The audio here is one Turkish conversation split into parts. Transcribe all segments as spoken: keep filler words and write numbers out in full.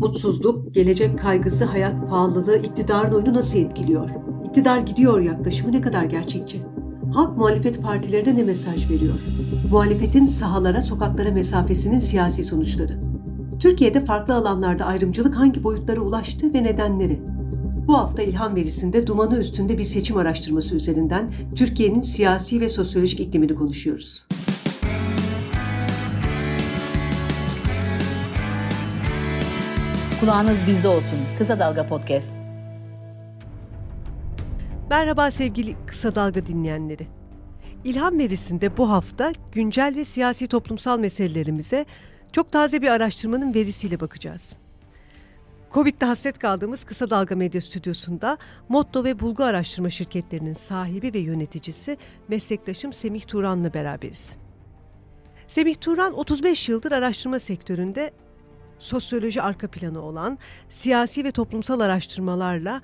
Mutsuzluk, gelecek kaygısı, hayat pahalılığı iktidarın oyunu nasıl etkiliyor? İktidar gidiyor yaklaşımı ne kadar gerçekçi? Halk muhalefet partilerine ne mesaj veriyor? Muhalefetin sahalara, sokaklara mesafesinin siyasi sonuçları. Türkiye'de farklı alanlarda ayrımcılık hangi boyutlara ulaştı ve nedenleri? Bu hafta İlham Verisi'nde dumanı üstünde bir seçim araştırması üzerinden Türkiye'nin siyasi ve sosyolojik iklimini konuşuyoruz. Kulağınız bizde olsun. Kısa Dalga Podcast. Merhaba sevgili Kısa Dalga dinleyenleri. İlham Verisi'nde bu hafta güncel ve siyasi toplumsal meselelerimize çok taze bir araştırmanın verisiyle bakacağız. Covid'de hasret kaldığımız Kısa Dalga Medya Stüdyosu'nda Motto ve Bulgu araştırma şirketlerinin sahibi ve yöneticisi meslektaşım Semih Turan'la beraberiz. Semih Turan otuz beş yıldır araştırma sektöründe sosyoloji arka planı olan siyasi ve toplumsal araştırmalarla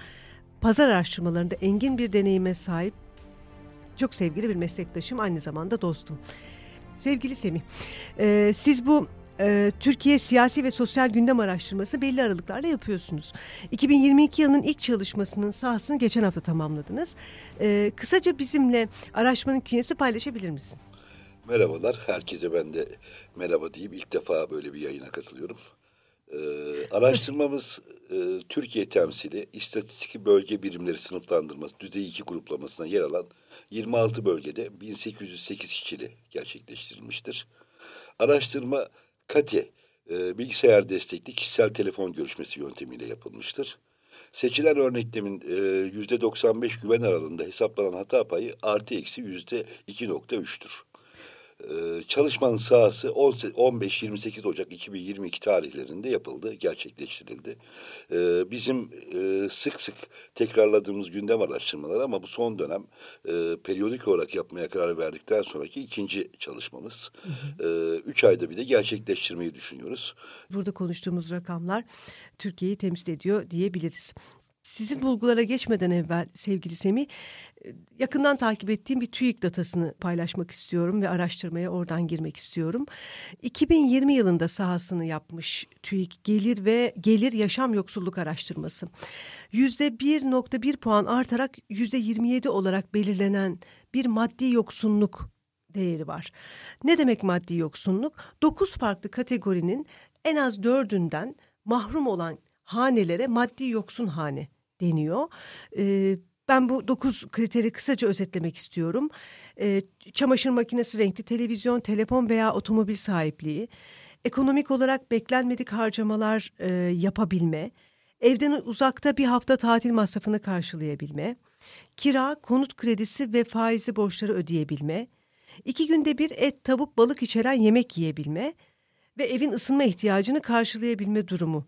pazar araştırmalarında engin bir deneyime sahip çok sevgili bir meslektaşım, aynı zamanda dostum. Sevgili Semih, e, siz bu e, Türkiye Siyasi ve Sosyal Gündem Araştırması belli aralıklarla yapıyorsunuz. iki bin yirmi iki yılının ilk çalışmasının sahasını geçen hafta tamamladınız. E, kısaca bizimle araştırmanın künyesini paylaşabilir misin? Merhabalar, herkese ben de merhaba diyeyim. İlk defa böyle bir yayına katılıyorum. Ee, araştırmamız e, Türkiye Temsili İstatistik Bölge Birimleri Sınıflandırması Düzey iki gruplamasına yer alan yirmi altı bölgede bin sekiz yüz sekiz kişiyle gerçekleştirilmiştir. Araştırma CATI e, bilgisayar destekli kişisel telefon görüşmesi yöntemiyle yapılmıştır. Seçilen örneklemin e, yüzde doksan beş güven aralığında hesaplanan hata payı artı eksi yüzde iki virgül üç'tür. Ee, çalışmanın sahası on beş yirmi sekiz Ocak iki bin yirmi iki tarihlerinde yapıldı, gerçekleştirildi. Ee, bizim e, sık sık tekrarladığımız gündem araştırmaları ama bu son dönem e, periyodik olarak yapmaya karar verdikten sonraki ikinci çalışmamız. Hı hı. E, üç ayda bir de gerçekleştirmeyi düşünüyoruz. Burada konuştuğumuz rakamlar Türkiye'yi temsil ediyor diyebiliriz. Sizin bulgulara geçmeden evvel sevgili Semih, yakından takip ettiğim bir TÜİK datasını paylaşmak istiyorum ve araştırmaya oradan girmek istiyorum. iki bin yirmi yılında sahasını yapmış TÜİK gelir ve gelir yaşam yoksulluk araştırması. yüzde bir virgül bir puan artarak yüzde yirmi yedi olarak belirlenen bir maddi yoksunluk değeri var. Ne demek maddi yoksunluk? dokuz farklı kategorinin en az dördünden mahrum olan hanelere maddi yoksun hane deniyor. Ee, ben bu dokuz kriteri kısaca özetlemek istiyorum. Ee, çamaşır makinesi, renkli televizyon, telefon veya otomobil sahipliği, ekonomik olarak beklenmedik harcamalar e, yapabilme, evden uzakta bir hafta tatil masrafını karşılayabilme, kira, konut kredisi ve faizli borçları ödeyebilme, iki günde bir et, tavuk, balık içeren yemek yiyebilme ve evin ısınma ihtiyacını karşılayabilme durumu.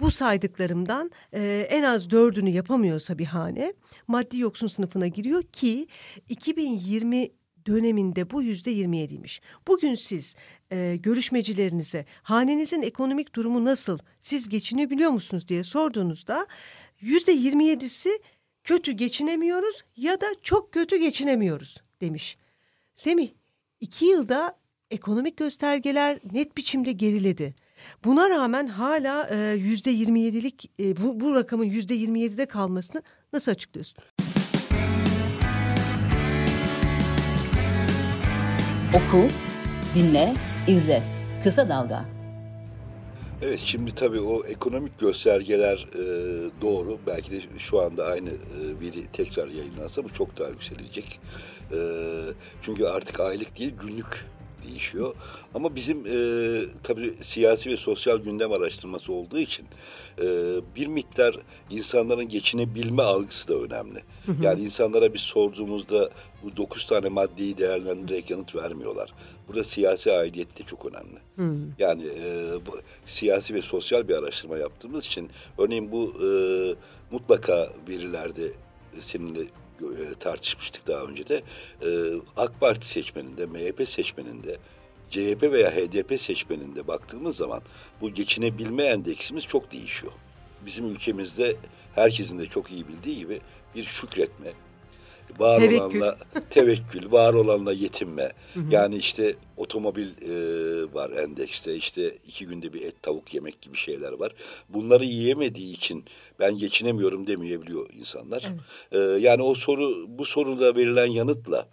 Bu saydıklarımdan e, en az dördünü yapamıyorsa bir hane maddi yoksun sınıfına giriyor ki iki bin yirmi döneminde bu yüzde yirmi yediymiş. Bugün siz e, görüşmecilerinize hanenizin ekonomik durumu nasıl, siz geçinebiliyor musunuz diye sorduğunuzda yüzde yirmi yedisi kötü geçinemiyoruz ya da çok kötü geçinemiyoruz demiş. Semih, iki yılda ekonomik göstergeler net biçimde geriledi. Buna rağmen hala yüzde yirmi yedilik bu, bu rakamın yüzde yirmi yedide kalmasını nasıl açıklıyorsun? Oku, dinle, izle. Kısa Dalga. Evet, şimdi tabii o ekonomik göstergeler e, doğru. Belki de şu anda aynı e, veri tekrar yayınlansa bu çok daha yükselecek. E, çünkü artık aylık değil, günlük değişiyor. Ama bizim e, tabii siyasi ve sosyal gündem araştırması olduğu için e, bir miktar insanların geçinebilme algısı da önemli. Hı hı. Yani insanlara biz sorduğumuzda bu dokuz tane maddeyi değerlendirerek yanıt vermiyorlar. Burada siyasi aidiyet de çok önemli. Hı. Yani e, bu, siyasi ve sosyal bir araştırma yaptığımız için örneğin bu e, mutlaka verilerde seninle tartışmıştık daha önce de. Ee, AK Parti seçmeninde, M H P seçmeninde, C H P veya H D P seçmeninde baktığımız zaman bu geçinebilme endeksimiz çok değişiyor. Bizim ülkemizde herkesin de çok iyi bildiği gibi bir şükretme, var tevekkül. olanla tevekkül, var olanla yetinme. Hı hı. Yani işte otomobil e, var endekste, işte iki günde bir et tavuk yemek gibi şeyler var. Bunları yiyemediği için ben geçinemiyorum demeyebiliyor insanlar. E, yani o soru, bu soruda verilen yanıtla,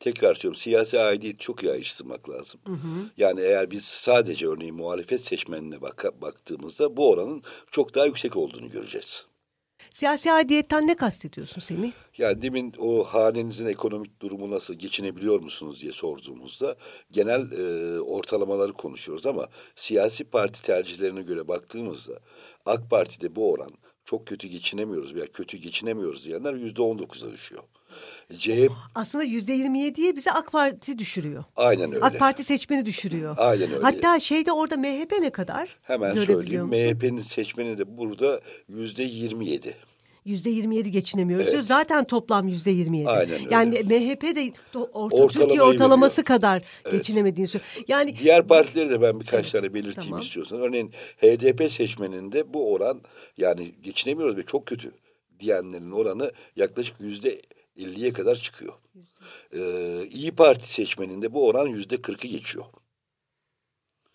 tekrar söylüyorum, siyasi aidiyet çok iyi ayrıştırmak lazım. Hı hı. Yani eğer biz sadece örneğin muhalefet seçmenine baka, baktığımızda bu oranın çok daha yüksek olduğunu göreceğiz. Siyasi aidiyetten ne kastediyorsun Semih? Yani demin o hanenizin ekonomik durumu nasıl, geçinebiliyor musunuz diye sorduğumuzda genel e, ortalamaları konuşuyoruz ama siyasi parti tercihlerine göre baktığımızda AK Parti'de bu oran çok kötü geçinemiyoruz veya kötü geçinemiyoruz diyenler yüzde on dokuza düşüyor. C H P... Aslında yüzde yirmi yediye bize AK Parti düşürüyor. Aynen öyle. AK Parti seçmeni düşürüyor. Aynen öyle. Hatta şeyde orada M H P ne kadar? Hemen söyleyeyim. M H P'nin seçmeni de burada yüzde yirmi yedi. Yüzde yirmi yedi geçinemiyoruz. Evet. Zaten toplam yüzde yirmi yedi. Aynen öyle. Yani M H P de orta, Türkiye ortalaması veriyor. kadar evet. geçinemediğini söylüyor. Yani diğer partileri de ben birkaç evet, tane belirteyim tamam. istiyorsan. Örneğin H D P seçmeninde bu oran, yani geçinemiyoruz ve çok kötü diyenlerin oranı yaklaşık yüzde elliye kadar çıkıyor. Ee, İyi Parti seçmeninde bu oran yüzde kırkı geçiyor.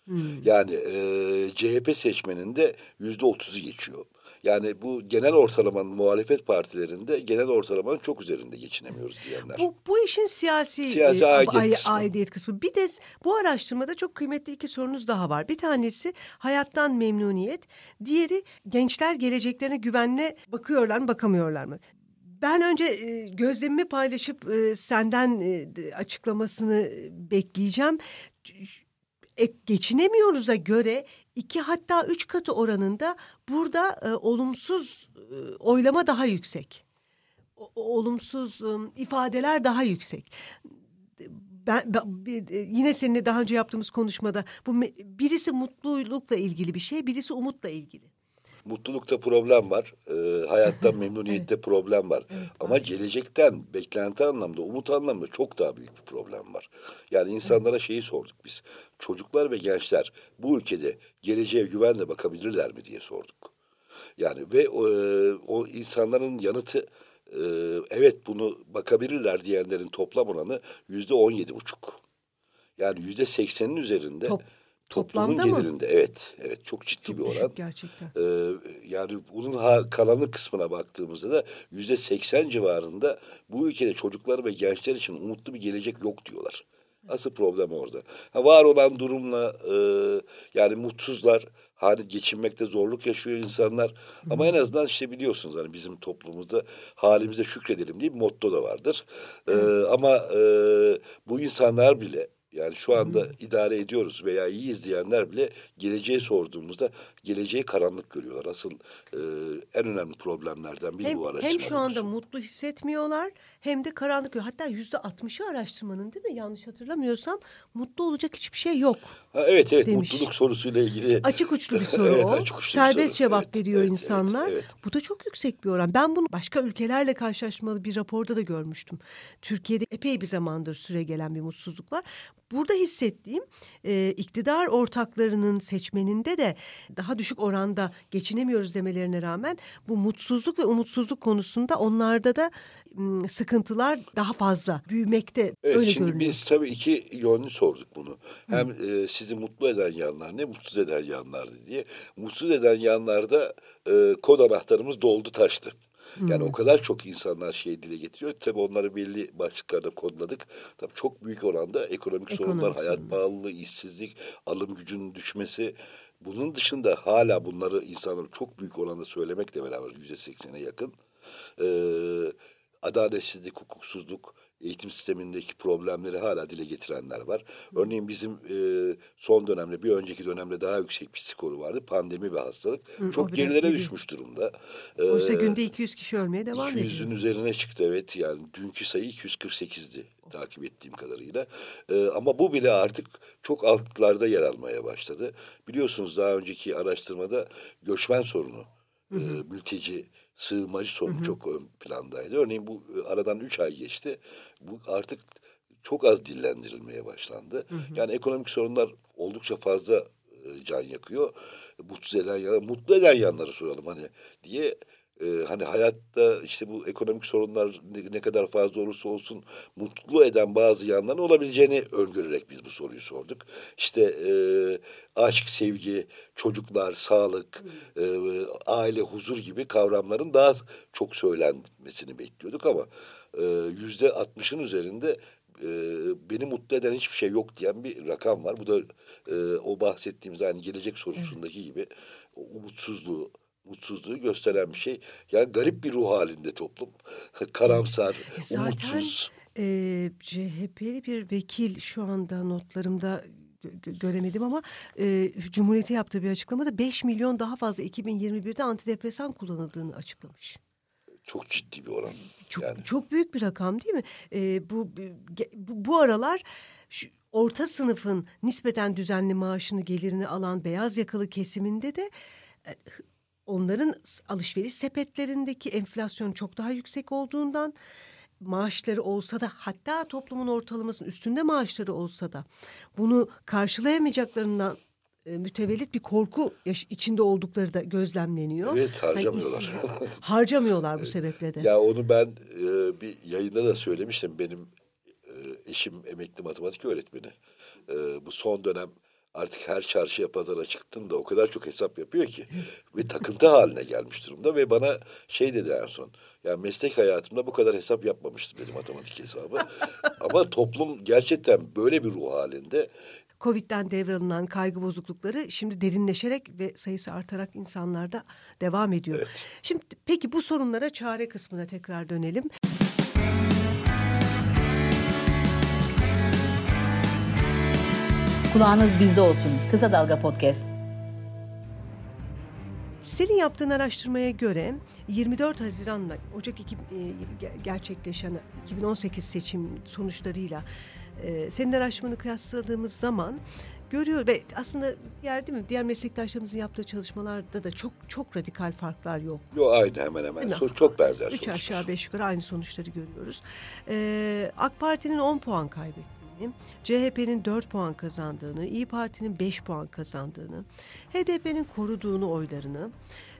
Hmm. Yani e, C H P seçmeninde yüzde otuzu geçiyor. Yani bu genel ortalamanın, muhalefet partilerinde genel ortalamanın çok üzerinde geçinemiyoruz diyenler. Bu, bu işin siyasi, siyasi e, aidiyet, a, kısmı. aidiyet kısmı. Bir de bu araştırmada çok kıymetli iki sorunuz daha var. Bir tanesi hayattan memnuniyet. Diğeri gençler geleceklerine güvenle bakıyorlar mı, bakamıyorlar mı? Ben önce gözlemimi paylaşıp senden açıklamasını bekleyeceğim. Geçinemiyoruz'a göre iki hatta üç katı oranında burada olumsuz oylama daha yüksek. Olumsuz ifadeler daha yüksek. Ben, ben yine seninle daha önce yaptığımız konuşmada bu birisi mutlulukla ilgili bir şey, birisi umutla ilgili. Mutlulukta problem var, e, hayattan memnuniyette evet. problem var. Evet, ama aynen. gelecekten, beklenti anlamda, umut anlamda çok daha büyük bir problem var. Yani insanlara evet. şeyi sorduk biz, çocuklar ve gençler bu ülkede geleceğe güvenle bakabilirler mi diye sorduk. Yani ve e, o insanların yanıtı, e, evet bunu bakabilirler diyenlerin toplam oranı yüzde on yedi buçuk. Yani yüzde seksenin üzerinde... Top. Toplumun Toplamda gelirinde mı? evet evet çok ciddi çok bir oran. Gerçekten. Ee, yani bunun ha, kalanlık kısmına baktığımızda da yüzde seksen civarında bu ülkede çocuklar ve gençler için umutlu bir gelecek yok diyorlar. Asıl problem orada. Ha, var olan durumla e, yani mutsuzlar, hani geçinmekte zorluk yaşıyor insanlar. Hı. Ama en azından işte biliyorsunuz hani bizim toplumumuzda halimize şükredelim diye bir motto da vardır. E, ama e, bu insanlar bile, yani şu anda Hı. idare ediyoruz veya iyi izleyenler bile geleceğe sorduğumuzda geleceği karanlık görüyorlar. Asıl e, en önemli problemlerden biri hem, bu araştırma. Hem şu anda olsun. mutlu hissetmiyorlar hem de karanlık görüyorlar. Hatta yüzde altmışı araştırmanın, değil mi? Yanlış hatırlamıyorsam mutlu olacak hiçbir şey yok. Ha, evet evet demiş. Mutluluk sorusuyla ilgili. Açık uçlu bir soru evet, o. Açık uçlu Serbest soru. cevap evet, veriyor evet, insanlar. Evet, evet. Bu da çok yüksek bir oran. Ben bunu başka ülkelerle karşılaşmalı bir raporda da görmüştüm. Türkiye'de epey bir zamandır süregelen bir mutsuzluk var. Burada hissettiğim e, iktidar ortaklarının seçmeninde de daha düşük oranda geçinemiyoruz demelerine rağmen bu mutsuzluk ve umutsuzluk konusunda onlarda da m, sıkıntılar daha fazla büyümekte, evet, öyle şimdi görünüyor. Biz tabii iki yönlü sorduk bunu. Hı. Hem e, sizi mutlu eden yanlar ne, mutsuz eden yanlardı diye. Mutsuz eden yanlarda e, kod anahtarımız doldu taştı. Yani hmm. o kadar çok insanlar şey dile getiriyor. Tabii onları belli başlıklarda kodladık. Tabii çok büyük oranda ekonomik, ekonomik sorunlar, hayat pahalılığı, işsizlik, alım gücünün düşmesi. Bunun dışında hala bunları insanlar çok büyük oranda söylemekle beraber yüzde seksene yakın. Ee, adaletsizlik, hukuksuzluk, eğitim sistemindeki problemleri hala dile getirenler var. Örneğin bizim e, son dönemde, bir önceki dönemde daha yüksek bir skoru vardı. Pandemi ve hastalık. Hı, çok gerilere gibi. düşmüş durumda. Ee, Oysa günde iki yüz kişi ölmeye devam ediyor. iki yüzün üzerine çıktı evet. Yani dünkü sayı iki yüz kırk sekizdi oh. takip ettiğim kadarıyla. Ee, ama bu bile artık çok altlarda yer almaya başladı. Biliyorsunuz daha önceki araştırmada göçmen sorunu, e, mülteci, sığınmacı sorunu hı hı. çok ön plandaydı. Örneğin bu aradan üç ay geçti. Bu artık çok az dillendirilmeye başlandı. Hı hı. Yani ekonomik sorunlar oldukça fazla can yakıyor. Mutsuz eden yanları, mutlu eden yanları soralım hani diye Ee, hani hayatta işte bu ekonomik sorunlar ne, ne kadar fazla olursa olsun mutlu eden bazı yanların olabileceğini öngörerek biz bu soruyu sorduk. İşte e, aşk, sevgi, çocuklar, sağlık, e, aile, huzur gibi kavramların daha çok söylenmesini bekliyorduk ama yüzde altmışın üzerinde e, beni mutlu eden hiçbir şey yok diyen bir rakam var. Bu da e, o bahsettiğimiz aynı gelecek sorusundaki gibi umutsuzluğu, mutsuzluğu gösteren bir şey. Yani garip bir ruh halinde toplum. Karamsar, zaten, umutsuz. Zaten e, C H P'li bir vekil şu anda notlarımda gö- göremedim ama e, Cumhuriyet'e yaptığı bir açıklamada beş milyon daha fazla iki bin yirmi birde antidepresan kullanıldığını açıklamış. Çok ciddi bir oran. Çok, yani. Çok büyük bir rakam değil mi? E, bu, bu bu aralar şu, orta sınıfın nispeten düzenli maaşını, gelirini alan beyaz yakalı kesiminde de e, onların alışveriş sepetlerindeki enflasyon çok daha yüksek olduğundan maaşları olsa da, hatta toplumun ortalamasının üstünde maaşları olsa da bunu karşılayamayacaklarından e, mütevellit bir korku yaş- içinde oldukları da gözlemleniyor. Evet, harcamıyorlar. Yani is- harcamıyorlar bu sebeple de. Ya onu ben e, bir yayında da söylemiştim. Benim e, eşim emekli matematik öğretmeni. E, bu son dönem artık her çarşıya, pazara çıktığımda o kadar çok hesap yapıyor ki ve takıntı haline gelmiş durumda ve bana şey dedi en son. Ya meslek hayatımda bu kadar hesap yapmamıştım benim matematik hesabı. Ama toplum gerçekten böyle bir ruh halinde. Covid'den devralınan kaygı bozuklukları şimdi derinleşerek ve sayısı artarak insanlarda devam ediyor. Evet. Şimdi peki bu sorunlara çare kısmına tekrar dönelim. Kulağınız bizde olsun. Kısa Dalga Podcast. Selin yaptığın araştırmaya göre yirmi dört Haziran'la Ocak iki, e, gerçekleşen iki bin on sekiz seçim sonuçlarıyla e, senin araştırmanı kıyasladığımız zaman görüyor ve aslında diğer değil mi diğer meslektaşlarımızın yaptığı çalışmalarda da çok çok radikal farklar yok. Yok, aynı hemen hemen. Sonuç çok benzer sonuçlar. Üç aşağı beş yukarı aynı sonuçları görüyoruz. E, AK Parti'nin on puan kaybetti. C H P'nin dört puan kazandığını, İyi Parti'nin beş puan kazandığını, H D P'nin koruduğunu oylarını,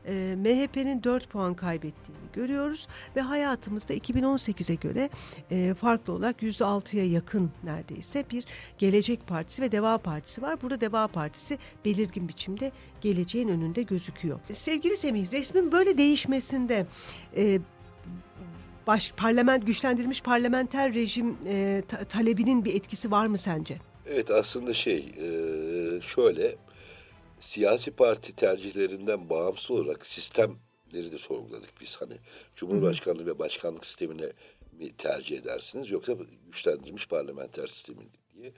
e, M H P'nin dört puan kaybettiğini görüyoruz ve hayatımızda iki bin on sekize göre e, farklı olarak yüzde altıya yakın neredeyse bir Gelecek Partisi ve Deva Partisi var. Burada Deva Partisi belirgin biçimde geleceğin önünde gözüküyor. Sevgili Semih, resmin böyle değişmesinde E, Baş, parlament, güçlendirilmiş parlamenter rejim e, ta, talebinin bir etkisi var mı sence? Evet, aslında şey e, şöyle, siyasi parti tercihlerinden bağımsız olarak sistemleri de sorguladık biz. Hani Cumhurbaşkanlığı Hı-hı. ve başkanlık sistemine mi tercih edersiniz yoksa güçlendirilmiş parlamenter sistemi diye.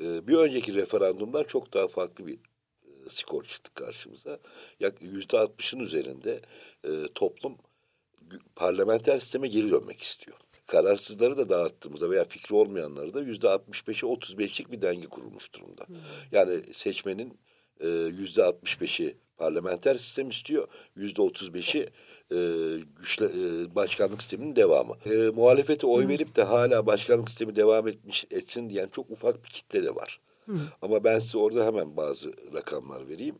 E, bir önceki referandumdan çok daha farklı bir e, skor çıktı karşımıza. Yak yüzde altmışın üzerinde e, toplum parlamenter sisteme geri dönmek istiyor. Kararsızları da dağıttığımızda veya fikri olmayanları da yüzde altmış beşi otuz beşlik bir denge kurulmuş durumda. Hmm. Yani seçmenin yüzde altmış beşi parlamenter sistem istiyor, yüzde otuz beşi güçle e, başkanlık sisteminin devamı. E, muhalefete oy verip de hala başkanlık sistemi devam etmiş etsin diyen çok ufak bir kitle de var. Hmm. Ama ben size orada hemen bazı rakamlar vereyim.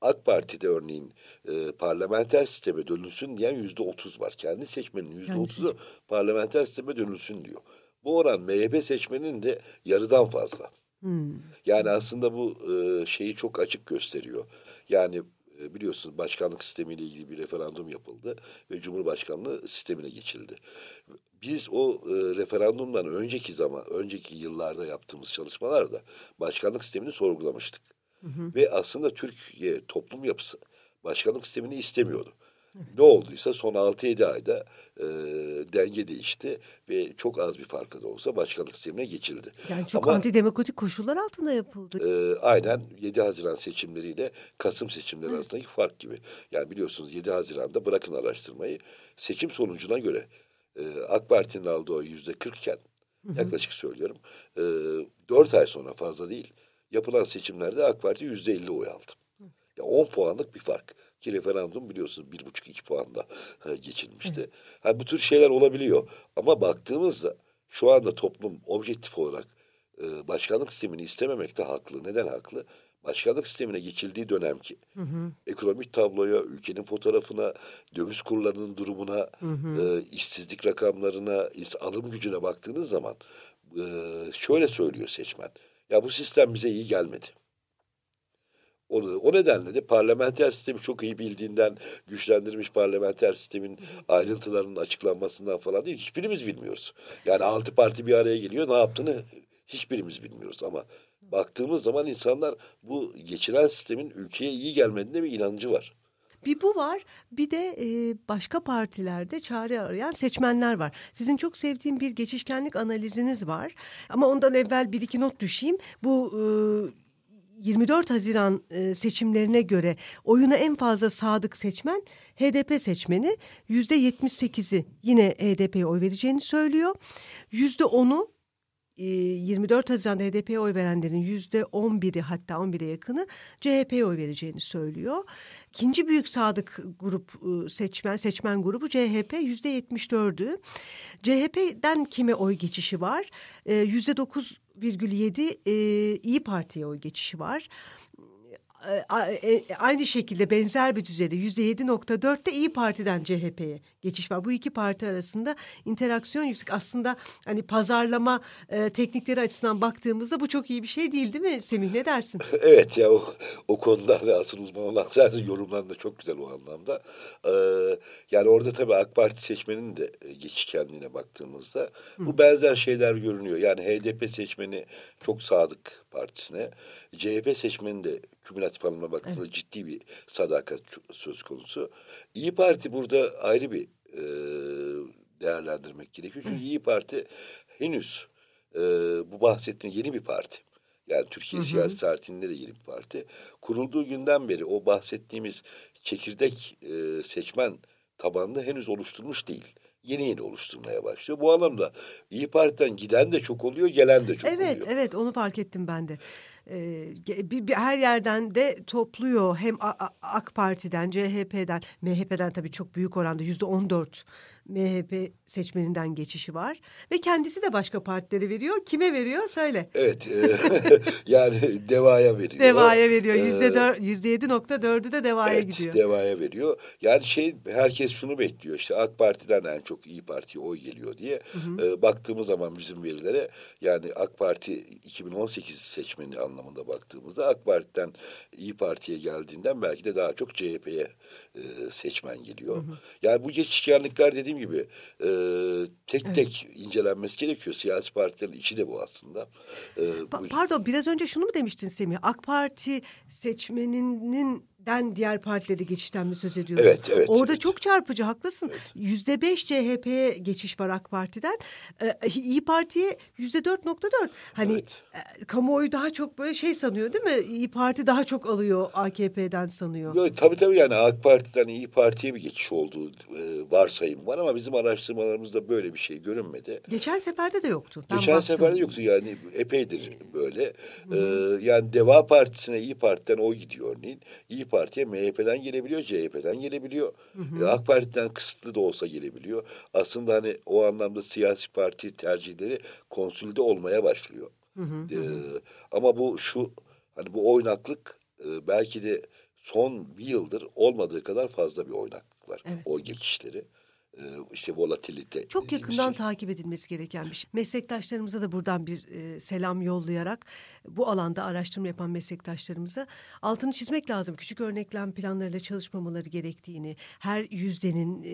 AK Parti'de örneğin e, parlamenter sisteme dönülsün diyen yüzde otuz var. Kendi seçmenin yüzde otuzu parlamenter sisteme dönülsün diyor. Bu oran M H P seçmenin de yarıdan fazla. Hmm. Yani aslında bu e, şeyi çok açık gösteriyor. Yani e, biliyorsunuz başkanlık sistemiyle ilgili bir referandum yapıldı ve Cumhurbaşkanlığı sistemine geçildi. Biz o e, referandumdan önceki zaman, önceki yıllarda yaptığımız çalışmalarda başkanlık sistemini sorgulamıştık. Hı hı. Ve aslında Türkiye toplum yapısı başkanlık sistemini istemiyordu. Hı hı. Ne olduysa son altı yedi ayda e, denge değişti ve çok az bir farkla da olsa başkanlık sistemine geçildi. Yani çok ama antidemokratik koşullar altında yapıldı. E, aynen yedi Haziran seçimleriyle Kasım seçimleri hı. arasındaki fark gibi. Yani biliyorsunuz yedi Haziran'da bırakın araştırmayı, seçim sonucuna göre e, AK Parti'nin aldığı oy yüzde kırk iken yaklaşık söylüyorum e, dört ay sonra, fazla değil, yapılan seçimlerde AK Parti yüzde elli oy aldı. Ya on puanlık bir fark. Ki referandum biliyorsunuz bir buçuk iki puanla geçilmişti. Evet. Ha, bu tür şeyler olabiliyor. Ama baktığımızda şu anda toplum objektif olarak e, başkanlık sistemini istememekte haklı. Neden haklı? başkanlık sistemine geçildiği dönemki hı hı. ekonomik tabloya, ülkenin fotoğrafına, döviz kurlarının durumuna, hı hı. E, işsizlik rakamlarına, alım gücüne baktığınız zaman e, şöyle söylüyor seçmen. Ya bu sistem bize iyi gelmedi. Onu, o nedenle de parlamenter sistemi çok iyi bildiğinden, güçlendirilmiş parlamenter sistemin ayrıntılarının açıklanmasından falan değil, hiçbirimiz bilmiyoruz. Yani altı parti bir araya geliyor, ne yaptığını hiçbirimiz bilmiyoruz ama baktığımız zaman insanlar bu geçilen sistemin ülkeye iyi gelmediğine bir inancı var. Bir bu var, bir de başka partilerde çare arayan seçmenler var. Sizin çok sevdiğim bir geçişkenlik analiziniz var ama ondan evvel bir iki not düşeyim. Bu yirmi dört Haziran seçimlerine göre oyuna en fazla sadık seçmen H D P seçmeni, yüzde yetmiş sekizi yine H D P'ye oy vereceğini söylüyor. yüzde onu yirmi dört Haziran'da H D P'ye oy verenlerin yüzde on biri, hatta on bire yakını C H P'ye oy vereceğini söylüyor. İkinci büyük sadık grup seçmen, seçmen grubu C H P, yüzde yetmiş dördü. C H P'den kime oy geçişi var? yüzde dokuz virgül yedi İyi Parti'ye oy geçişi var. Aynı şekilde benzer bir düzeyde yüzde yedi virgül dörtte İyi Parti'den C H P'ye geçiş var. Bu iki parti arasında interaksiyon yüksek. Aslında hani pazarlama e, teknikleri açısından baktığımızda bu çok iyi bir şey değil, değil mi Semih? Ne dersin? Evet ya, o, o konularda asıl uzman olan sensin, yorumların da çok güzel o anlamda. Ee, yani orada tabii A K Parti seçmeninin de geçişkenliğine baktığımızda Hı. bu benzer şeyler görünüyor. Yani H D P seçmeni çok sadık partisine, C H P seçmeni de kümülatif anlamına baktığında evet. ciddi bir sadakat söz konusu. İyi Parti burada ayrı bir değerlendirmek gerekiyor. Çünkü Hı. İyi Parti henüz e, bu bahsettiğim yeni bir parti. Yani Türkiye Siyasi tarihinde de yeni bir parti. Kurulduğu günden beri o bahsettiğimiz çekirdek e, seçmen tabanını henüz oluşturmuş değil. Yeni yeni oluşturmaya başlıyor. Bu anlamda İyi Parti'den giden de çok oluyor, gelen de çok evet, oluyor. Evet, evet, onu fark ettim ben de. Her yerden de topluyor, hem A K Parti'den, C H P'den, M H P'den tabii çok büyük oranda yüzde on dört M H P seçmeninden geçişi var ve kendisi de başka partilere veriyor. Kime veriyor söyle. Evet e, yani Deva'ya veriyor. Deva'ya veriyor yüzde yedi virgül dördü de Deva'ya evet, gidiyor. Evet, Deva'ya veriyor. Yani şey, herkes şunu bekliyor işte A K Parti'den en çok İyi Parti'ye oy geliyor diye. Hı hı. E, baktığımız zaman bizim verilere, yani A K Parti iki bin on sekiz seçmeni anlamında baktığımızda A K Parti'den İyi Parti'ye geldiğinden belki de daha çok C H P'ye e, seçmen geliyor. Hı hı. Yani bu geçişkenlikler dediğim gibi e, tek evet. tek incelenmesi gerekiyor. Siyasi partilerin içi de bu aslında. E, pa- bu... Pardon, biraz önce şunu mu demiştin Semih? A K Parti seçmeninin den diğer partilere geçişten mi söz ediyorum? Evet, evet. Orada evet. çok çarpıcı, haklısın. Yüzde evet. beş C H P'ye geçiş var A K Parti'den. Ee, İyi Parti'ye yüzde dört nokta dört. Hani evet. e, kamuoyu daha çok böyle şey sanıyor değil mi? İyi Parti daha çok alıyor A K P'den sanıyor. Yok, tabii tabii, yani A K Parti'den İyi Parti'ye bir geçiş olduğu e, varsayım var ama bizim araştırmalarımızda böyle bir şey görünmedi. Geçen seferde de yoktu. Ben Geçen baktım. seferde yoktu yani epeydir böyle. Ee, yani Deva Partisi'ne İyi Parti'den oy gidiyor örneğin. İyi Parti'ye M H P'den gelebiliyor, C H P'den gelebiliyor. Hı hı. A K Parti'den kısıtlı da olsa gelebiliyor. Aslında hani o anlamda siyasi parti tercihleri konsolide olmaya başlıyor. Hı hı. Ee, ama bu şu hani bu oynaklık e, belki de son bir yıldır olmadığı kadar fazla bir oynaklık var. Evet. O geçişleri. İşte volatilite. Çok yakından şey. takip edilmesi gereken bir şey. Meslektaşlarımıza da buradan bir e, selam yollayarak bu alanda araştırma yapan meslektaşlarımıza altını çizmek lazım. Küçük örneklem planlarıyla çalışmamaları gerektiğini, her yüzdenin, e,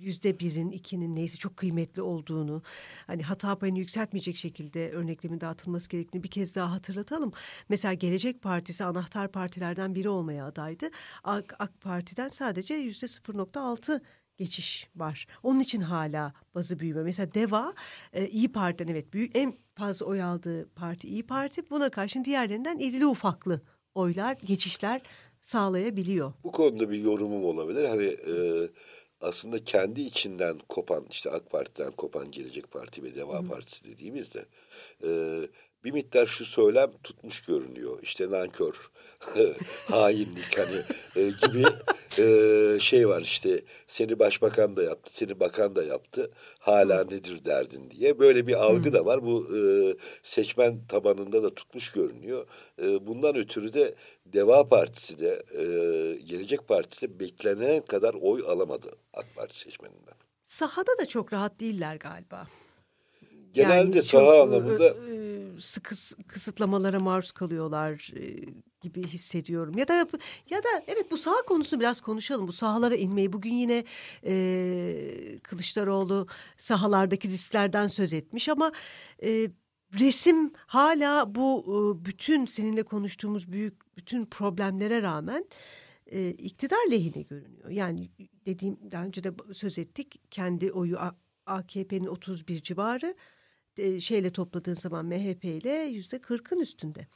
yüzde birin, ikinin neyse çok kıymetli olduğunu, hani hata payını yükseltmeyecek şekilde örneklemin dağıtılması gerektiğini bir kez daha hatırlatalım. Mesela Gelecek Partisi anahtar partilerden biri olmaya adaydı. A K, A K Parti'den sadece yüzde sıfır virgül altı geçiş var. Onun için hala bazı büyüme. Mesela DEVA e, İyi Parti'den evet büyük, en fazla oy aldığı parti İyi Parti. Buna karşın diğerlerinden irili ufaklı oylar, geçişler sağlayabiliyor. Bu konuda bir yorumum olabilir. Hani e, aslında kendi içinden kopan, işte A K Parti'den kopan Gelecek Parti ve DEVA Hı. Partisi dediğimizde e, bir miktar şu söylem tutmuş görünüyor. İşte nankör, hainlik hani e, gibi e, şey var işte, seni başbakan da yaptı, seni bakan da yaptı, hala nedir derdin diye. Böyle bir algı da var. Bu e, seçmen tabanında da tutmuş görünüyor. E, bundan ötürü de Deva Partisi de e, Gelecek Partisi de beklenen kadar oy alamadı AK Parti seçmeninden. Sahada da çok rahat değiller galiba. Genelde yani saha anlamında e, e, sıkı kısıtlamalara maruz kalıyorlar e, gibi hissediyorum. Ya da ya da evet, bu saha konusunu biraz konuşalım. Bu sahalara inmeyi bugün yine e, Kılıçdaroğlu sahalardaki risklerden söz etmiş ama e, resim hala bu e, bütün seninle konuştuğumuz büyük bütün problemlere rağmen e, iktidar lehine görünüyor. Yani dediğim, daha önce de söz ettik, kendi oyu A K P'nin otuz bir civarı, e, şeyle topladığın zaman M H P ile yüzde kırkın üstünde.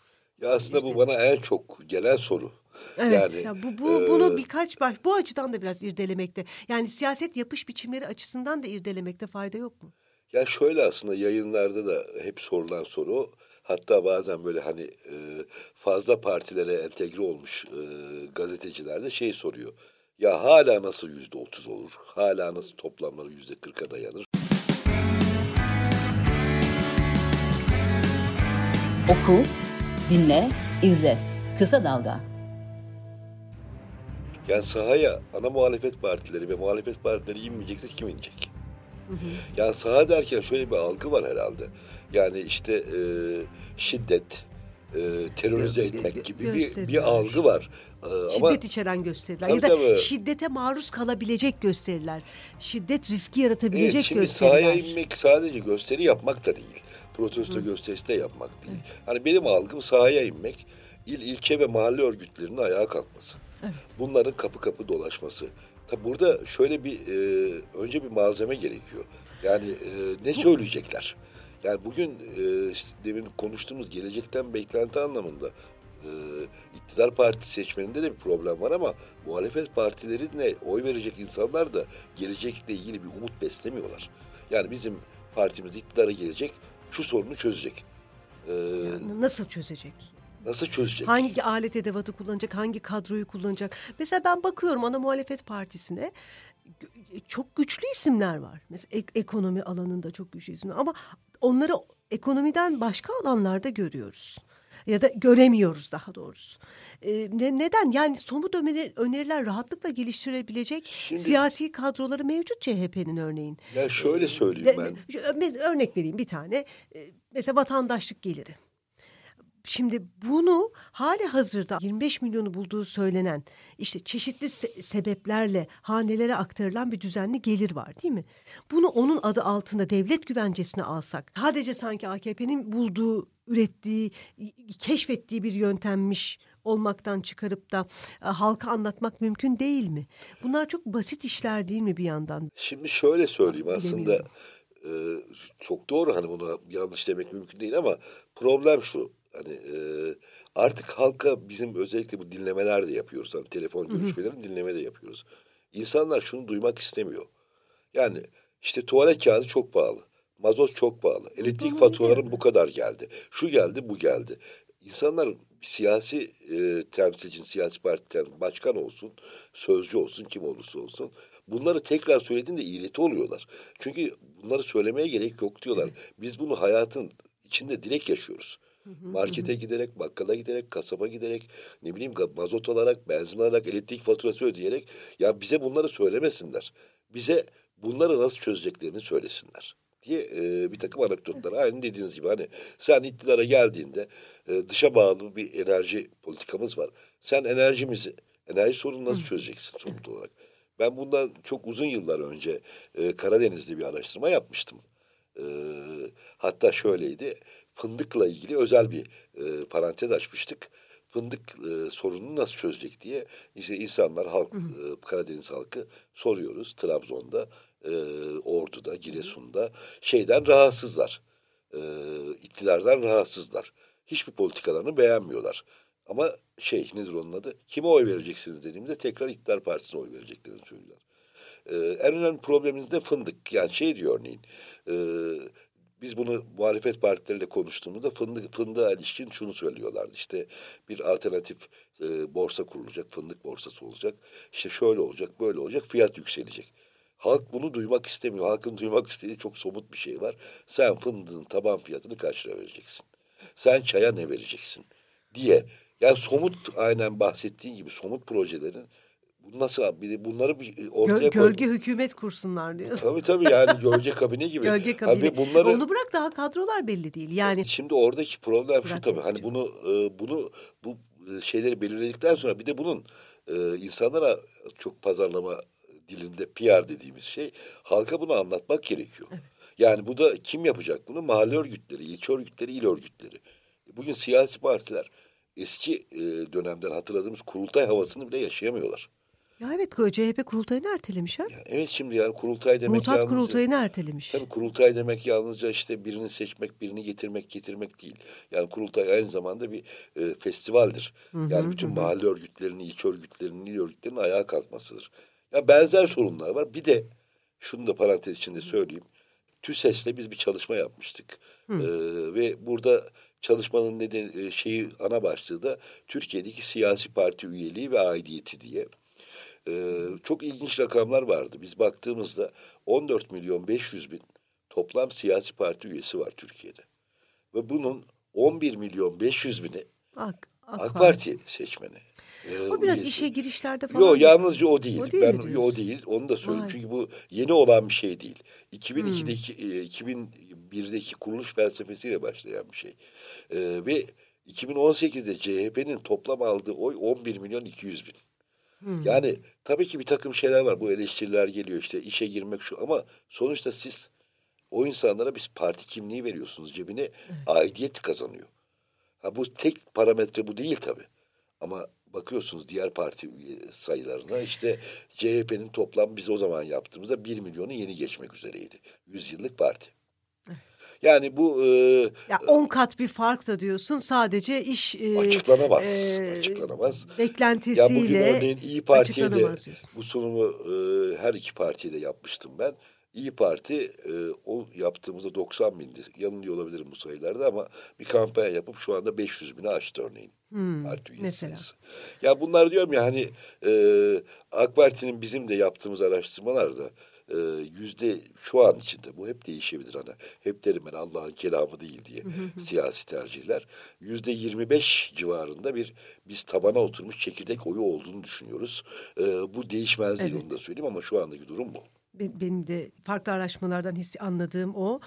Ya aslında bu bana en çok gelen soru. Evet, yani, ya bu, bu e... bunu birkaç baş, bu açıdan da biraz irdelemekte. Yani siyaset yapış biçimleri açısından da irdelemekte fayda yok mu? Ya şöyle, aslında yayınlarda da hep sorulan soru, hatta bazen böyle hani e, fazla partilere entegre olmuş e, gazeteciler de şey soruyor. Ya hala nasıl yüzde otuz olur? Hala nasıl toplamları yüzde kırka dayanır? Oku, dinle, izle. Kısa Dalga. Yani sahaya ana muhalefet partileri ve muhalefet partileri inmeyecekse kim inecek? Hı hı. Yani saha derken şöyle bir algı var herhalde. Yani işte e, şiddet... E, terörize etmek gibi bir, bir algı var. Ee, şiddet ama, içeren gösteriler ya da tabii, şiddete maruz kalabilecek gösteriler. Şiddet riski yaratabilecek evet, şimdi gösteriler. Sahaya inmek sadece gösteri yapmak da değil. Protesto Hı. gösterisi de yapmak değil. Evet. Hani benim algım sahaya inmek, il, ilçe ve mahalle örgütlerinin ayağa kalkması. Evet. Bunların kapı kapı dolaşması. Tabii burada şöyle bir e, önce bir malzeme gerekiyor. Yani e, ne Bu... söyleyecekler? Yani bugün e, demin konuştuğumuz gelecekten beklenti anlamında e, iktidar parti seçmeninde de bir problem var ama muhalefet partilerine oy verecek insanlar da gelecekle ilgili bir umut beslemiyorlar. Yani bizim partimiz iktidara gelecek, şu sorunu çözecek. E, yani nasıl çözecek? Nasıl çözecek? Hangi alet edevatı kullanacak, hangi kadroyu kullanacak? Mesela ben bakıyorum ana muhalefet partisine. Çok güçlü isimler var. Mesela ek- ekonomi alanında çok güçlü isimler ama onları ekonomiden başka alanlarda görüyoruz. Ya da göremiyoruz daha doğrusu. Ee, ne, neden? Yani somut öneriler rahatlıkla geliştirebilecek Şimdi, siyasi kadroları mevcut C H P'nin örneğin. Ya şöyle söyleyeyim ben. Örnek vereyim bir tane. Mesela vatandaşlık geliri. Şimdi bunu hali hazırda yirmi beş milyonu bulduğu söylenen, işte çeşitli sebeplerle hanelere aktarılan bir düzenli gelir var, değil mi? Bunu onun adı altında devlet güvencesine alsak, sadece sanki A K P'nin bulduğu, ürettiği, keşfettiği bir yöntemmiş olmaktan çıkarıp da halka anlatmak mümkün değil mi? Bunlar çok basit işler değil mi bir yandan? Şimdi şöyle söyleyeyim aslında, e, çok doğru, hani buna yanlış demek mümkün değil ama problem şu. Hani e, artık halka bizim özellikle bu dinlemeler de yapıyoruz. Hani telefon görüşmelerini dinleme de yapıyoruz. İnsanlar şunu duymak istemiyor. Yani işte tuvalet kağıdı çok pahalı. Mazot çok pahalı. Elektrik faturaların bu kadar geldi. Şu geldi, bu geldi. İnsanlar siyasi e, temsilcinin, siyasi partiden başkan olsun, sözcü olsun, kim olursa olsun. Bunları tekrar söylediğinde iğreti oluyorlar. Çünkü bunları söylemeye gerek yok diyorlar. Biz bunu hayatın içinde direkt yaşıyoruz. Markete giderek, bakkala giderek, kasaba giderek, ne bileyim mazot alarak, benzin alarak, elektrik faturası ödeyerek, ya bize bunları söylemesinler. Bize bunları nasıl çözeceklerini söylesinler diye e, bir takım anekdotlar. Aynı dediğiniz gibi hani sen iktidara geldiğinde e, dışa bağlı bir enerji politikamız var. Sen enerjimizi, enerji sorunu nasıl çözeceksin somut olarak? Ben bundan çok uzun yıllar önce e, Karadeniz'de bir araştırma yapmıştım. E, hatta şöyleydi. Fındıkla ilgili özel bir e, parantez açmıştık. Fındık e, sorununu nasıl çözecek diye işte insanlar, halk, e, Karadeniz halkı soruyoruz. Trabzon'da, e, Ordu'da, Giresun'da şeyden rahatsızlar. E, iktidardan rahatsızlar. Hiçbir politikalarını beğenmiyorlar. Ama şey nedir onun adı? Kime oy vereceksiniz dediğimizde tekrar iktidar partisine oy vereceklerini söylüyorlar. E, en önemli problemimiz de fındık. Yani şey diyor örneğin... E, Biz bunu muhalefet partileriyle konuştuğumuzda fındık, fındığa ilişkin şunu söylüyorlardı. İşte bir alternatif e, borsa kurulacak, fındık borsası olacak. İşte şöyle olacak, böyle olacak, fiyat yükselecek. Halk bunu duymak istemiyor. Halkın duymak istediği çok somut bir şey var. Sen fındığın taban fiyatını kaç lira vereceksin? Sen çaya ne vereceksin? Diye. Yani somut, aynen bahsettiğin gibi somut projelerin nasıl, bir bunları bir ortaya Göl, gölge koy... hükümet kursunlar diyorsun. Tabii tabii, yani gölge kabine gibi. Gölge kabine. Abi bunları... Onu bırak, daha kadrolar belli değil. Yani şimdi oradaki problem bırak şu tabii. Hani bunu bunu bu şeyleri belirledikten sonra bir de bunun insanlara çok pazarlama dilinde P R dediğimiz şey, halka bunu anlatmak gerekiyor. Evet. Yani bu da kim yapacak bunu? Mahalle örgütleri, ilçe örgütleri, il örgütleri. Bugün siyasi partiler eski dönemden hatırladığımız kurultay havasını bile yaşayamıyorlar. Ya evet, C H P kurultayını ertelemiş ha? Ya evet, şimdi yani kurultay demek Mutat yalnızca... kurultayını ertelemiş. Tabii kurultay demek yalnızca işte birini seçmek, birini getirmek, getirmek değil. Yani kurultay aynı zamanda bir e, festivaldir. Hı hı, yani bütün hı. mahalle örgütlerinin, ilçe örgütlerinin, il örgütlerinin ayağa kalkmasıdır. Ya benzer sorunlar var. Bir de şunu da parantez içinde söyleyeyim. TÜSES'le biz bir çalışma yapmıştık. Ee, ve burada çalışmanın nedeni, şeyi, ana başlığı da Türkiye'deki siyasi parti üyeliği ve aidiyeti diye. Ee, çok ilginç rakamlar vardı. Biz baktığımızda on dört milyon beş yüz bin toplam siyasi parti üyesi var Türkiye'de. Ve bunun on bir milyon beş yüz bini AK, AK, AK Parti, Parti seçmeni. Ee, o biraz üyesi. İşe girişlerde falan. Yok, yalnızca o değil. O değil, ben, o değil. Onu da söyleyeyim. Vay. Çünkü bu yeni olan bir şey değil. iki bin ikideki, hmm. iki bin birdeki kuruluş felsefesiyle başlayan bir şey. Ee, ve iki bin on sekizde C H P'nin toplam aldığı oy on bir milyon iki yüz bin. Hmm. Yani tabii ki bir takım şeyler var. Bu eleştiriler geliyor, işte işe girmek şu, ama sonuçta siz o insanlara bir parti kimliği veriyorsunuz cebine, evet. aidiyet kazanıyor. Ha, bu tek parametre bu değil tabii. Ama bakıyorsunuz diğer parti sayılarına, işte C H P'nin toplam, biz o zaman yaptığımızda bir milyonu yeni geçmek üzereydi. yüz yıllık parti. Yani bu... E, ya on kat bir fark da diyorsun. Sadece iş... E, açıklanamaz. E, açıklanamaz. Beklentisiyle ya bugün örneğin İyi Parti'ye de bu sunumu e, her iki partiye de yapmıştım ben. İyi Parti e, o yaptığımızda doksan bindi. Yanılıyor olabilirim bu sayılarda, ama bir kampanya yapıp şu anda beş yüz bini aştı örneğin. Hmm, parti üyesi. Ya bunlar diyorum ya, hani e, AK Parti'nin bizim de yaptığımız araştırmalarda Ee, yüzde şu an içinde, bu hep değişebilir ana. Hep derim ben, Allah'ın kelamı değil diye siyasi tercihler. Yüzde yirmi beş civarında bir biz tabana oturmuş çekirdek oyu olduğunu düşünüyoruz. Ee, bu değişmez değil, evet. onu da söyleyeyim, ama şu andaki durum bu. Benim de farklı araştırmalardan anladığım o.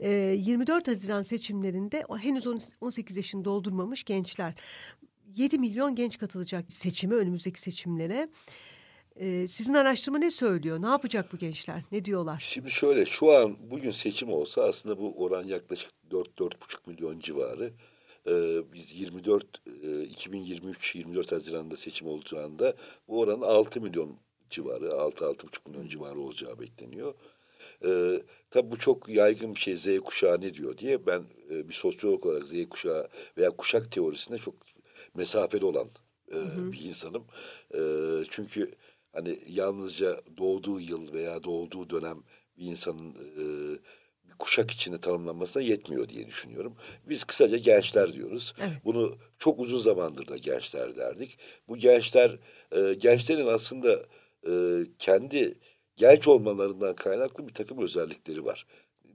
Ee, yirmi dört Haziran seçimlerinde henüz on sekiz yaşını doldurmamış gençler. yedi milyon genç katılacak seçime, önümüzdeki seçimlere. Ee, sizin araştırma ne söylüyor? Ne yapacak bu gençler? Ne diyorlar? Şimdi şöyle, şu an bugün seçim olsa aslında bu oran yaklaşık dört dört buçuk milyon civarı. Ee, biz yirmi dört e, iki bin yirmi üç yirmi dört Haziran'da seçim olacağında bu oranın altı milyon civarı, altı altı buçuk milyon civarı olacağı bekleniyor. Ee, tabii bu çok yaygın bir şey, Z kuşağı ne diyor diye. Ben e, bir sosyolog olarak Z kuşağı veya kuşak teorisine çok mesafeli olan e, hı hı. bir insanım. E, çünkü hani yalnızca doğduğu yıl veya doğduğu dönem bir insanın e, bir kuşak içinde tanımlanmasına yetmiyor diye düşünüyorum. Biz kısaca gençler diyoruz. Evet. Bunu çok uzun zamandır da gençler derdik. Bu gençler, e, gençlerin aslında e, kendi genç olmalarından kaynaklı bir takım özellikleri var.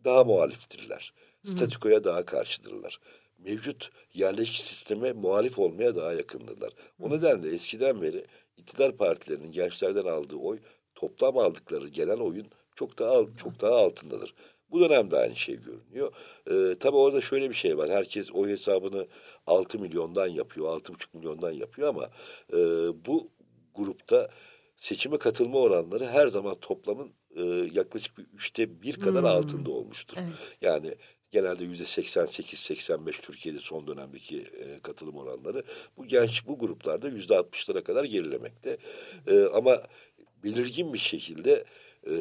Daha muhaliftirler. Statikoya daha karşıdırlar. Mevcut yerleşik sisteme muhalif olmaya daha yakındırlar. O nedenle eskiden beri İktidar partilerinin gençlerden aldığı oy, toplam aldıkları genel oyun çok daha çok daha altındadır. Bu dönemde aynı şey görünüyor. Ee, tabii orada şöyle bir şey var. Herkes oy hesabını altı milyondan yapıyor, altı buçuk milyondan yapıyor, ama e, bu grupta seçime katılma oranları her zaman toplamın e, yaklaşık bir üçte bir kadar hmm. altında olmuştur. Evet. Yani genelde yüzde seksen sekiz seksen beş Türkiye'de son dönemdeki e, katılım oranları. Bu genç, bu gruplarda yüzde altmışlara kadar gerilemekte. E, ama belirgin bir şekilde e,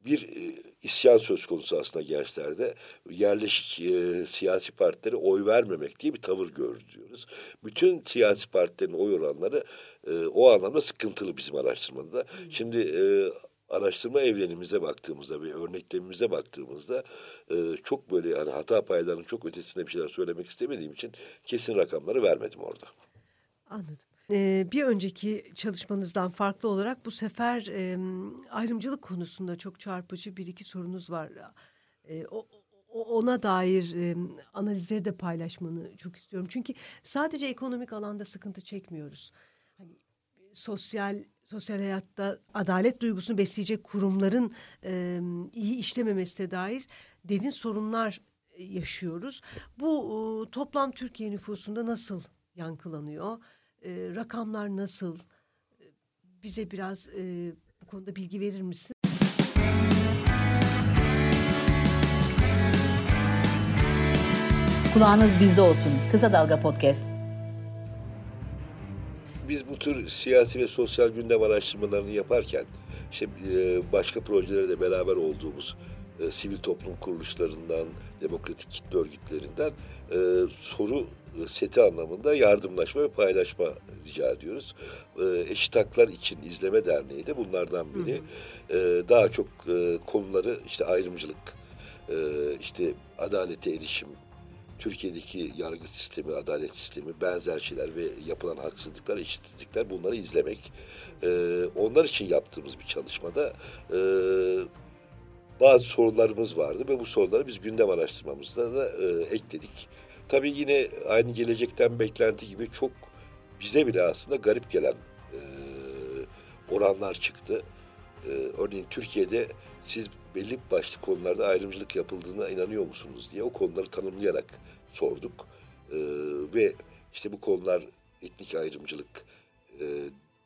bir e, isyan söz konusu aslında gençlerde. Yerleşik e, siyasi partilere oy vermemek diye bir tavır görüyoruz. Bütün siyasi partilerin oy oranları e, o anlamda sıkıntılı bizim araştırmada. Şimdi e, araştırma evlerimize baktığımızda ve örneklemimize baktığımızda e, çok böyle yani hata paylarının çok ötesinde bir şeyler söylemek istemediğim için kesin rakamları vermedim orada. Anladım. Ee, bir önceki çalışmanızdan farklı olarak bu sefer e, ayrımcılık konusunda çok çarpıcı bir iki sorunuz var. E, o Ona dair e, analizleri de paylaşmanı çok istiyorum. Çünkü sadece ekonomik alanda sıkıntı çekmiyoruz. Hani sosyal sosyal hayatta adalet duygusunu besleyecek kurumların e, iyi işlememesine dair derin sorunlar e, yaşıyoruz. Bu e, toplam Türkiye nüfusunda nasıl yankılanıyor? E, rakamlar nasıl? E, bize biraz e, bu konuda bilgi verir misin? Kulağınız bizde olsun. Kısa Dalga Podcast. Biz bu tür siyasi ve sosyal gündem araştırmalarını yaparken işte başka projelere de beraber olduğumuz sivil toplum kuruluşlarından, demokratik kitle örgütlerinden soru seti anlamında yardımlaşma ve paylaşma rica ediyoruz. Eşit Haklar İçin İzleme Derneği de bunlardan biri. Hı hı. Daha çok konuları işte ayrımcılık, işte adalete erişim, Türkiye'deki yargı sistemi, adalet sistemi, benzer şeyler ve yapılan haksızlıklar, eşitsizlikler, bunları izlemek. Ee, onlar için yaptığımız bir çalışmada e, bazı sorularımız vardı ve bu soruları biz gündem araştırmamızda da e, ekledik. Tabii yine aynı gelecekten beklenti gibi çok bize bile aslında garip gelen e, oranlar çıktı. E, örneğin Türkiye'de siz belli başlı konularda ayrımcılık yapıldığına inanıyor musunuz diye o konuları tanımlayarak sorduk. Ee, ve işte bu konular etnik ayrımcılık, e,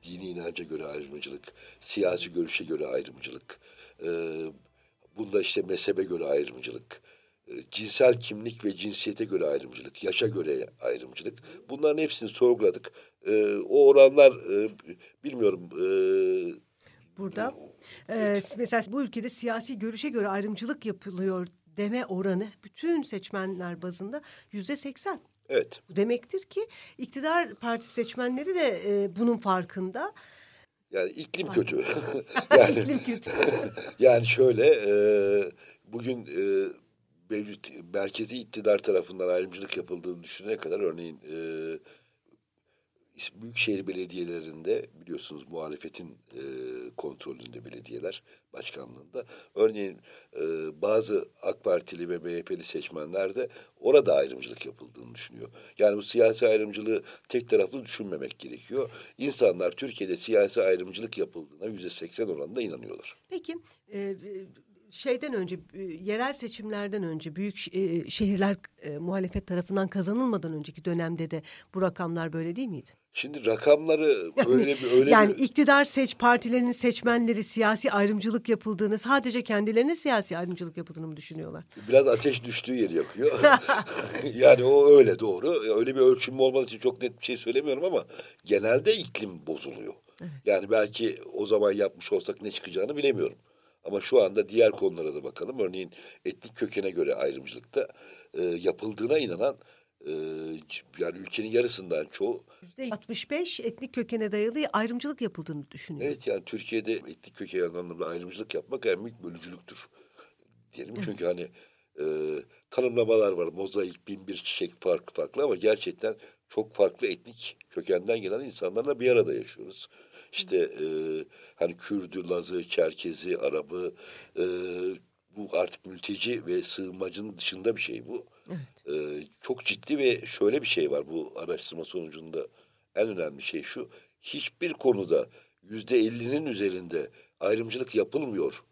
dini inanca göre ayrımcılık, siyasi görüşe göre ayrımcılık, e, bunda işte mezhebe göre ayrımcılık, e, cinsel kimlik ve cinsiyete göre ayrımcılık, yaşa göre ayrımcılık. Bunların hepsini sorguladık. E, o oranlar e, bilmiyorum... E, Burada ee, mesela bu ülkede siyasi görüşe göre ayrımcılık yapılıyor deme oranı bütün seçmenler bazında yüzde seksen. Evet. Bu demektir ki iktidar partisi seçmenleri de e, bunun farkında. Yani iklim kötü. yani, iklim kötü. yani şöyle e, bugün e, mevcut merkezi iktidar tarafından ayrımcılık yapıldığını düşünene kadar örneğin e, büyükşehir belediyelerinde biliyorsunuz muhalefetin e, kontrolünde belediyeler başkanlığında. Örneğin e, bazı AK Partili ve M H P'li seçmenler de orada ayrımcılık yapıldığını düşünüyor. Yani bu siyasi ayrımcılığı tek taraflı düşünmemek gerekiyor. İnsanlar Türkiye'de siyasi ayrımcılık yapıldığına yüzde seksen oranında inanıyorlar. Peki e, şeyden önce yerel seçimlerden önce büyük şehirler e, muhalefet tarafından kazanılmadan önceki dönemde de bu rakamlar böyle değil miydi? Şimdi rakamları yani, öyle bir... Öyle yani bir... iktidar seç partilerinin seçmenleri siyasi ayrımcılık yapıldığını, sadece kendilerine siyasi ayrımcılık yapıldığını mı düşünüyorlar? Biraz ateş düştüğü yeri yakıyor. yani o öyle doğru. Öyle bir ölçüm olmadığı için çok net bir şey söylemiyorum ama genelde iklim bozuluyor. Evet. Yani belki o zaman yapmış olsak ne çıkacağını bilemiyorum. Ama şu anda diğer konulara da bakalım. Örneğin etnik kökene göre ayrımcılıkta e, yapıldığına inanan e, yani ülkenin yarısından çoğu. yüzde altmış beş etnik kökene dayalı ayrımcılık yapıldığını düşünüyor. Evet yani Türkiye'de etnik kökene anlamında ayrımcılık yapmak en büyük bölücülüktür diyelim. Hı. Çünkü hani e, tanımlamalar var. Mozaik, bin bir çiçek farklı farklı ama gerçekten çok farklı etnik kökenden gelen insanlarla bir arada yaşıyoruz. İşte e, hani Kürdü, Lazı, Çerkezi, Arabı, e, bu artık mülteci ve sığınmacının dışında bir şey bu. Evet. E, çok ciddi ve şöyle bir şey var bu araştırma sonucunda en önemli şey şu. Hiçbir konuda yüzde ellinin üzerinde ayrımcılık yapılmıyor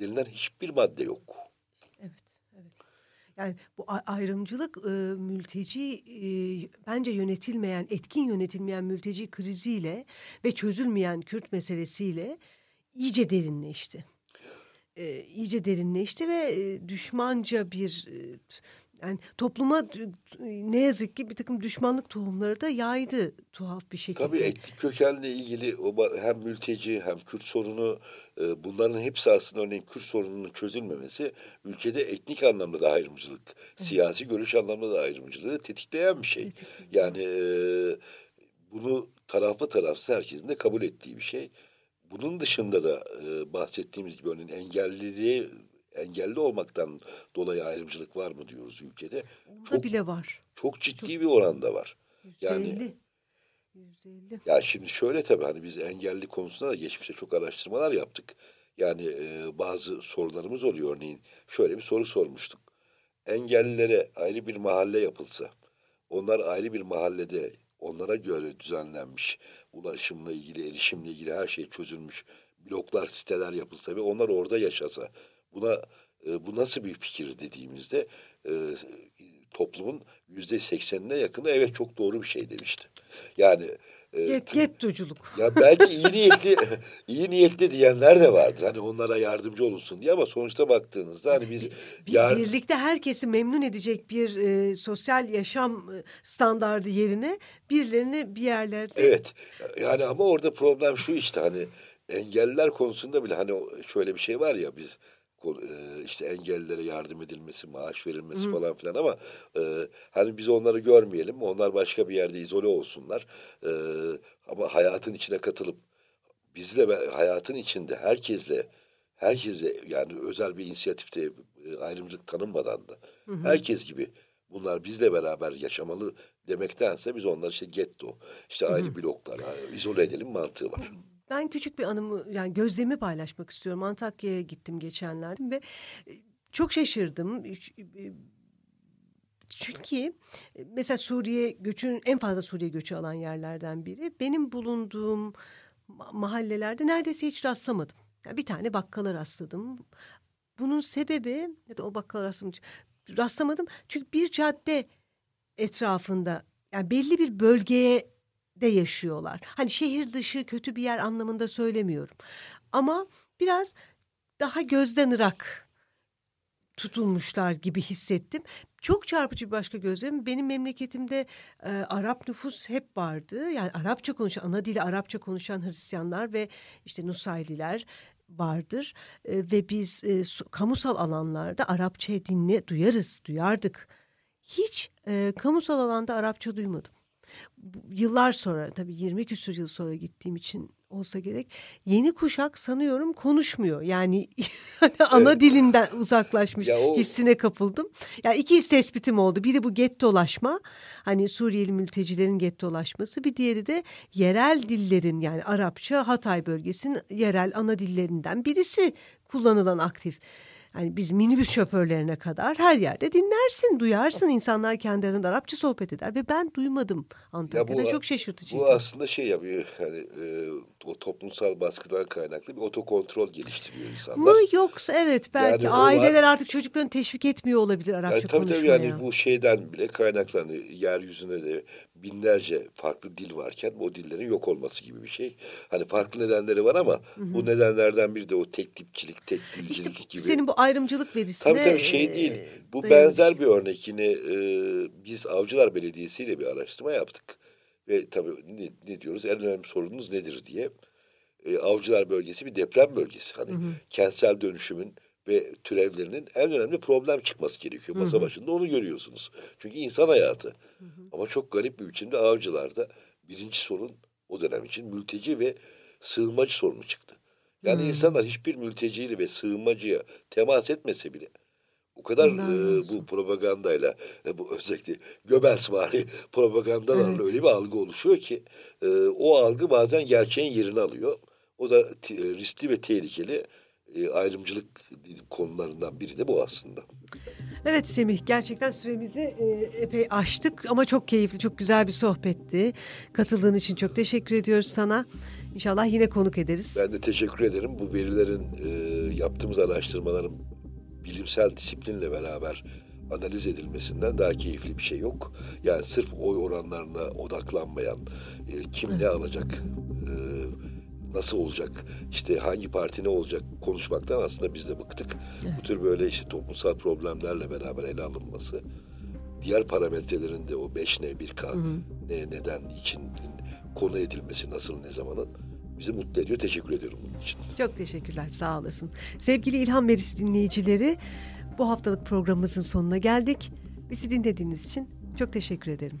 denilen hiçbir madde yok. Evet, evet. Yani bu ayrımcılık e, mülteci e, bence yönetilmeyen, etkin yönetilmeyen mülteci kriziyle ve çözülmeyen Kürt meselesiyle iyice derinleşti. E, iyice derinleşti ve e, düşmanca bir e, yani topluma ne yazık ki bir takım düşmanlık tohumları da yaydı tuhaf bir şekilde. Tabii etnik kökenle ilgili hem mülteci hem Kürt sorunu bunların hepsi aslında örneğin Kürt sorununun çözülmemesi ülkede etnik anlamda da ayrımcılık, evet. Siyasi görüş anlamda da ayrımcılığı tetikleyen bir şey. Evet. Yani bunu taraflı tarafsız herkesin de kabul ettiği bir şey. Bunun dışında da e, bahsettiğimiz gibi örneğin engelliliği, engelli olmaktan dolayı ayrımcılık var mı diyoruz ülkede? Onda çok, bile var. Çok ciddi çok bir oranda var. Yani yüzde elli. Ya şimdi şöyle tabii hani biz engelli konusunda da geçmişte çok araştırmalar yaptık. Yani e, bazı sorularımız oluyor örneğin. Şöyle bir soru sormuştuk. Engellilere ayrı bir mahalle yapılsa, onlar ayrı bir mahallede onlara göre düzenlenmiş, ulaşımla ilgili, erişimle ilgili her şey çözülmüş bloklar, siteler yapılsa ve onlar orada yaşasa, buna e, bu nasıl bir fikir dediğimizde e, toplumun yüzde seksenine yakını evet çok doğru bir şey demişti. Yani e, yet yettuculuk. Ya belki iyi niyetli iyi niyetli diyenler de vardır. Hani onlara yardımcı olunsun diye ama sonuçta baktığınızda hani biz bir, yar- birlikte herkesi memnun edecek bir e, sosyal yaşam standardı yerine birilerini bir yerlerde. Evet. Yani ama orada problem şu işte hani engeller konusunda bile hani şöyle bir şey var ya biz işte engellilere yardım edilmesi, maaş verilmesi Hı. falan filan ama e, hani biz onları görmeyelim, onlar başka bir yerde izole olsunlar e, ama hayatın içine katılıp bizle hayatın içinde herkesle herkesle yani özel bir inisiyatifte ayrımcılık tanınmadan da Hı hı. herkes gibi bunlar bizle beraber yaşamalı demektense biz onları işte getto, işte Hı hı. ayrı bloklar yani izole edelim mantığı var. Hı. Ben küçük bir anımı yani gözlemi paylaşmak istiyorum. Antakya'ya gittim geçenlerde ve çok şaşırdım. Çünkü mesela Suriye göçün en fazla Suriye göçü alan yerlerden biri. Benim bulunduğum mahallelerde neredeyse hiç rastlamadım. Yani bir tane bakkala rastladım. Bunun sebebi ya da o bakkala rastlamadım. Rastlamadım çünkü bir cadde etrafında yani belli bir bölgeye de yaşıyorlar. Hani şehir dışı kötü bir yer anlamında söylemiyorum. Ama biraz daha gözden ırak tutulmuşlar gibi hissettim. Çok çarpıcı bir başka gözlemim. Benim memleketimde e, Arap nüfus hep vardı. Yani Arapça konuşan, ana dili Arapça konuşan Hristiyanlar ve işte Nusayliler vardır. E, ve biz e, kamusal alanlarda Arapça dinle duyarız, duyardık. Hiç e, kamusal alanda Arapça duymadım. Yıllar sonra tabii yirmi küsur yıl sonra gittiğim için olsa gerek yeni kuşak sanıyorum konuşmuyor. Yani ana evet. dilinden uzaklaşmış o... hissine kapıldım. Ya yani iki tespitim oldu. Biri bu gettolaşma hani Suriyeli mültecilerin gettolaşması bir diğeri de yerel dillerin yani Arapça Hatay bölgesinin yerel ana dillerinden birisi kullanılan aktif. Yani biz minibüs şoförlerine kadar her yerde dinlersin, duyarsın. İnsanlar kendilerinde Arapça sohbet eder ve ben duymadım Antakya'da. Çok şaşırtıcıydı. Bu aslında şey yapıyor, hani e, o toplumsal baskıdan kaynaklı bir otokontrol geliştiriyor insanlar. Mı yoksa evet belki yani aileler var, artık çocuklarını teşvik etmiyor olabilir Arapça yani, tabii konuşmaya. Tabii yani bu şeyden bile kaynaklanıyor. Yeryüzünde de binlerce farklı dil varken o dillerin yok olması gibi bir şey. Hani farklı nedenleri var ama Hı-hı. bu nedenlerden biri de o tek tipçilik, tek dilcilik işte bu, gibi. Senin bu ayrımcılık verisine... Tabii tabii şey değil. Bu dayanmış. Benzer bir örnek yine e, biz Avcılar Belediyesi ile bir araştırma yaptık. Ve tabii ne, ne diyoruz? En önemli sorunumuz nedir diye. E, Avcılar bölgesi bir deprem bölgesi. Hani Hı-hı. kentsel dönüşümün ve türevlerinin en önemli problem çıkması gerekiyor. Masa Hı-hı. başında onu görüyorsunuz. Çünkü insan hayatı. Hı-hı. Ama çok garip bir biçimde Avcılar'da birinci sorun o dönem için mülteci ve sığınmacı sorunu çıktı. Yani Hı-hı. insanlar hiçbir mülteciyle ve sığınmacıya temas etmese bile o kadar e, bu propagandayla e, bu özellikle Göbelsvari propagandalarla evet. öyle bir algı oluşuyor ki e, o algı bazen gerçeğin yerini alıyor. O da t- riskli ve tehlikeli. E, ayrımcılık konularından biri de bu aslında. Evet Semih, gerçekten süremizi e, epey aştık ama çok keyifli, çok güzel bir sohbetti. Katıldığın için çok teşekkür ediyoruz sana. İnşallah yine konuk ederiz. Ben de teşekkür ederim. Bu verilerin e, yaptığımız araştırmaların bilimsel disiplinle beraber analiz edilmesinden daha keyifli bir şey yok. Yani sırf oy oranlarına odaklanmayan e, kim evet. ne alacak... E, nasıl olacak, işte hangi parti ne olacak konuşmaktan aslında biz de bıktık. Evet. Bu tür böyle işte toplumsal problemlerle beraber ele alınması, diğer parametrelerin de o beş ne bir ka Hı-hı. ne neden için konu edilmesi nasıl ne zamanın bizi mutlu ediyor. Teşekkür ediyorum bunun için. Çok teşekkürler, sağ olasın. Sevgili İlham Verisi dinleyicileri, bu haftalık programımızın sonuna geldik. Bizi dinlediğiniz için çok teşekkür ederim.